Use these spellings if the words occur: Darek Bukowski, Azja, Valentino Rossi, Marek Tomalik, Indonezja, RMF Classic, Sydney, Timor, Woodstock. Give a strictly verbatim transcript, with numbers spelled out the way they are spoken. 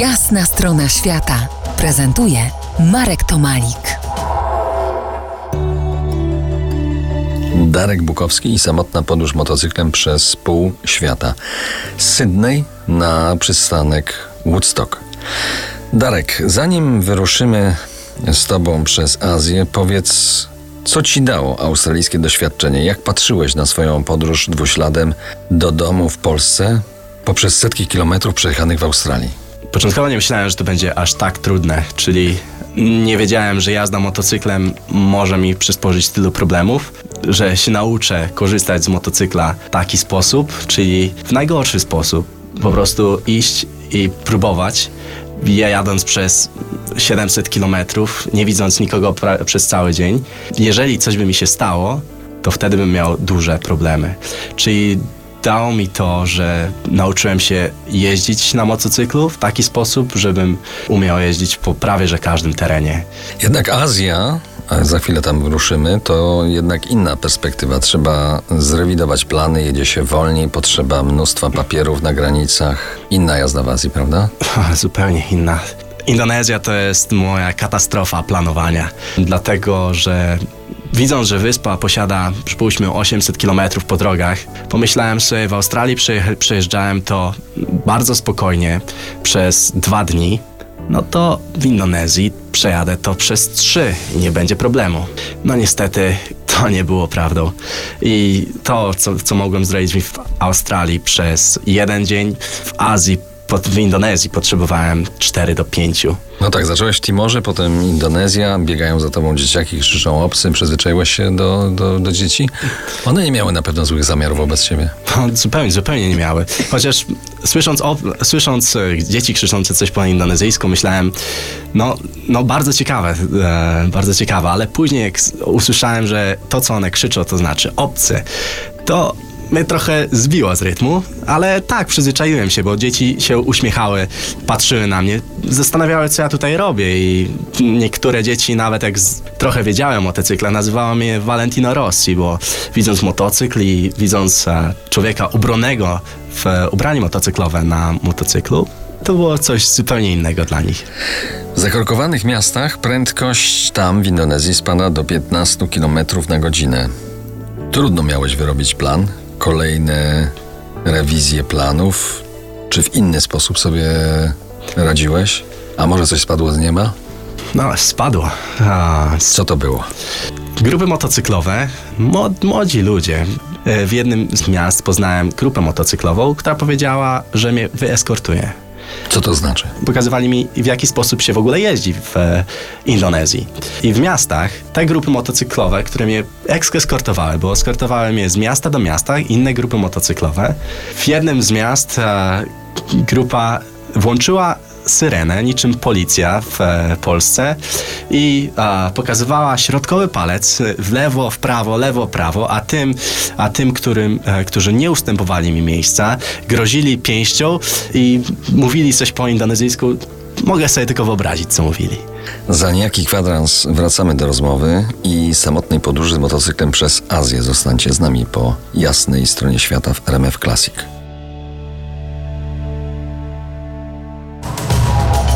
Jasna strona świata prezentuje Marek Tomalik. Darek Bukowski i samotna podróż motocyklem przez pół świata. Z Sydney na przystanek Woodstock. Darek, zanim wyruszymy z Tobą przez Azję, powiedz, co Ci dało australijskie doświadczenie? Jak patrzyłeś na swoją podróż dwuśladem do domu w Polsce poprzez setki kilometrów przejechanych w Australii? Początkowo nie myślałem, że to będzie aż tak trudne, czyli nie wiedziałem, że jazda motocyklem może mi przysporzyć tylu problemów, że się nauczę korzystać z motocykla w taki sposób, czyli w najgorszy sposób. Po prostu iść i próbować. Ja jadąc przez siedemset kilometrów, nie widząc nikogo pra- przez cały dzień. Jeżeli coś by mi się stało, to wtedy bym miał duże problemy. Czyli dało mi to, że nauczyłem się jeździć na motocyklu w taki sposób, żebym umiał jeździć po prawie że każdym terenie. Jednak Azja, a za chwilę tam ruszymy, to jednak inna perspektywa. Trzeba zrewidować plany, jedzie się wolniej, potrzeba mnóstwa papierów na granicach. Inna jazda w Azji, prawda? Zupełnie inna. Indonezja to jest moja katastrofa planowania, dlatego że widząc, że wyspa posiada, przypuśćmy, osiemset kilometrów po drogach, pomyślałem sobie, w Australii przejeżdżałem to bardzo spokojnie przez dwa dni, no to w Indonezji przejadę to przez trzy i nie będzie problemu. No niestety to nie było prawdą. I to, co, co mogłem zrobić w Australii przez jeden dzień, w Azji, w Indonezji potrzebowałem cztery do pięciu. No tak, zacząłeś w Timorze, potem Indonezja, biegają za tobą dzieciaki, krzyczą obcy, przyzwyczaiłeś się do, do, do dzieci? One nie miały na pewno złych zamiarów wobec ciebie. No, zupełnie, zupełnie nie miały. Chociaż słysząc, ob... słysząc dzieci krzyczące coś po indonezyjsku, myślałem, no, no bardzo ciekawe, e, bardzo ciekawe, ale później jak usłyszałem, że to, co one krzyczą, to znaczy obcy, to mnie trochę zbiło z rytmu, ale tak, przyzwyczaiłem się, bo dzieci się uśmiechały, patrzyły na mnie, zastanawiały, co ja tutaj robię i niektóre dzieci, nawet jak z... trochę wiedziałem o motocykle, nazywało mnie Valentino Rossi, bo widząc motocykl i widząc e, człowieka ubranego w e, ubranie motocyklowe na motocyklu, to było coś zupełnie innego dla nich. W zakorkowanych miastach prędkość tam w Indonezji spada do piętnaście kilometrów na godzinę. Trudno miałeś wyrobić plan? Kolejne rewizje planów? Czy w inny sposób sobie radziłeś? A może coś spadło z nieba? No, spadło. A... Co to było? Grupy motocyklowe, mod, młodzi ludzie. W jednym z miast poznałem grupę motocyklową, która powiedziała, że mnie wyeskortuje. Co to znaczy? Pokazywali mi, w jaki sposób się w ogóle jeździ w e, Indonezji. I w miastach te grupy motocyklowe, które mnie eskortowały, bo eskortowały mnie z miasta do miasta, inne grupy motocyklowe. W jednym z miast e, grupa włączyła syrenę, niczym policja w e, Polsce i e, pokazywała środkowy palec w lewo, w prawo, lewo, prawo, a tym, a tym którym, e, którzy nie ustępowali mi miejsca, grozili pięścią i mówili coś po indonezyjsku. Mogę sobie tylko wyobrazić, co mówili. Za niejaki kwadrans wracamy do rozmowy i samotnej podróży z motocyklem przez Azję. Zostańcie z nami po jasnej stronie świata w R M F Classic.